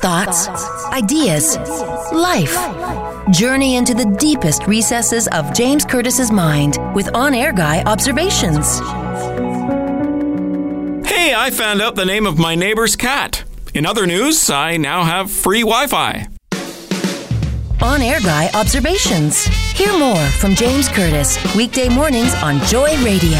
Thoughts, ideas, life. Journey into the deepest recesses of James Curtis's mind with On Air Guy Observations. Hey, I found out the name of my neighbor's cat. In other news, I now have free Wi-Fi. On Air Guy Observations. Hear more from James Curtis, weekday mornings on Joy Radio.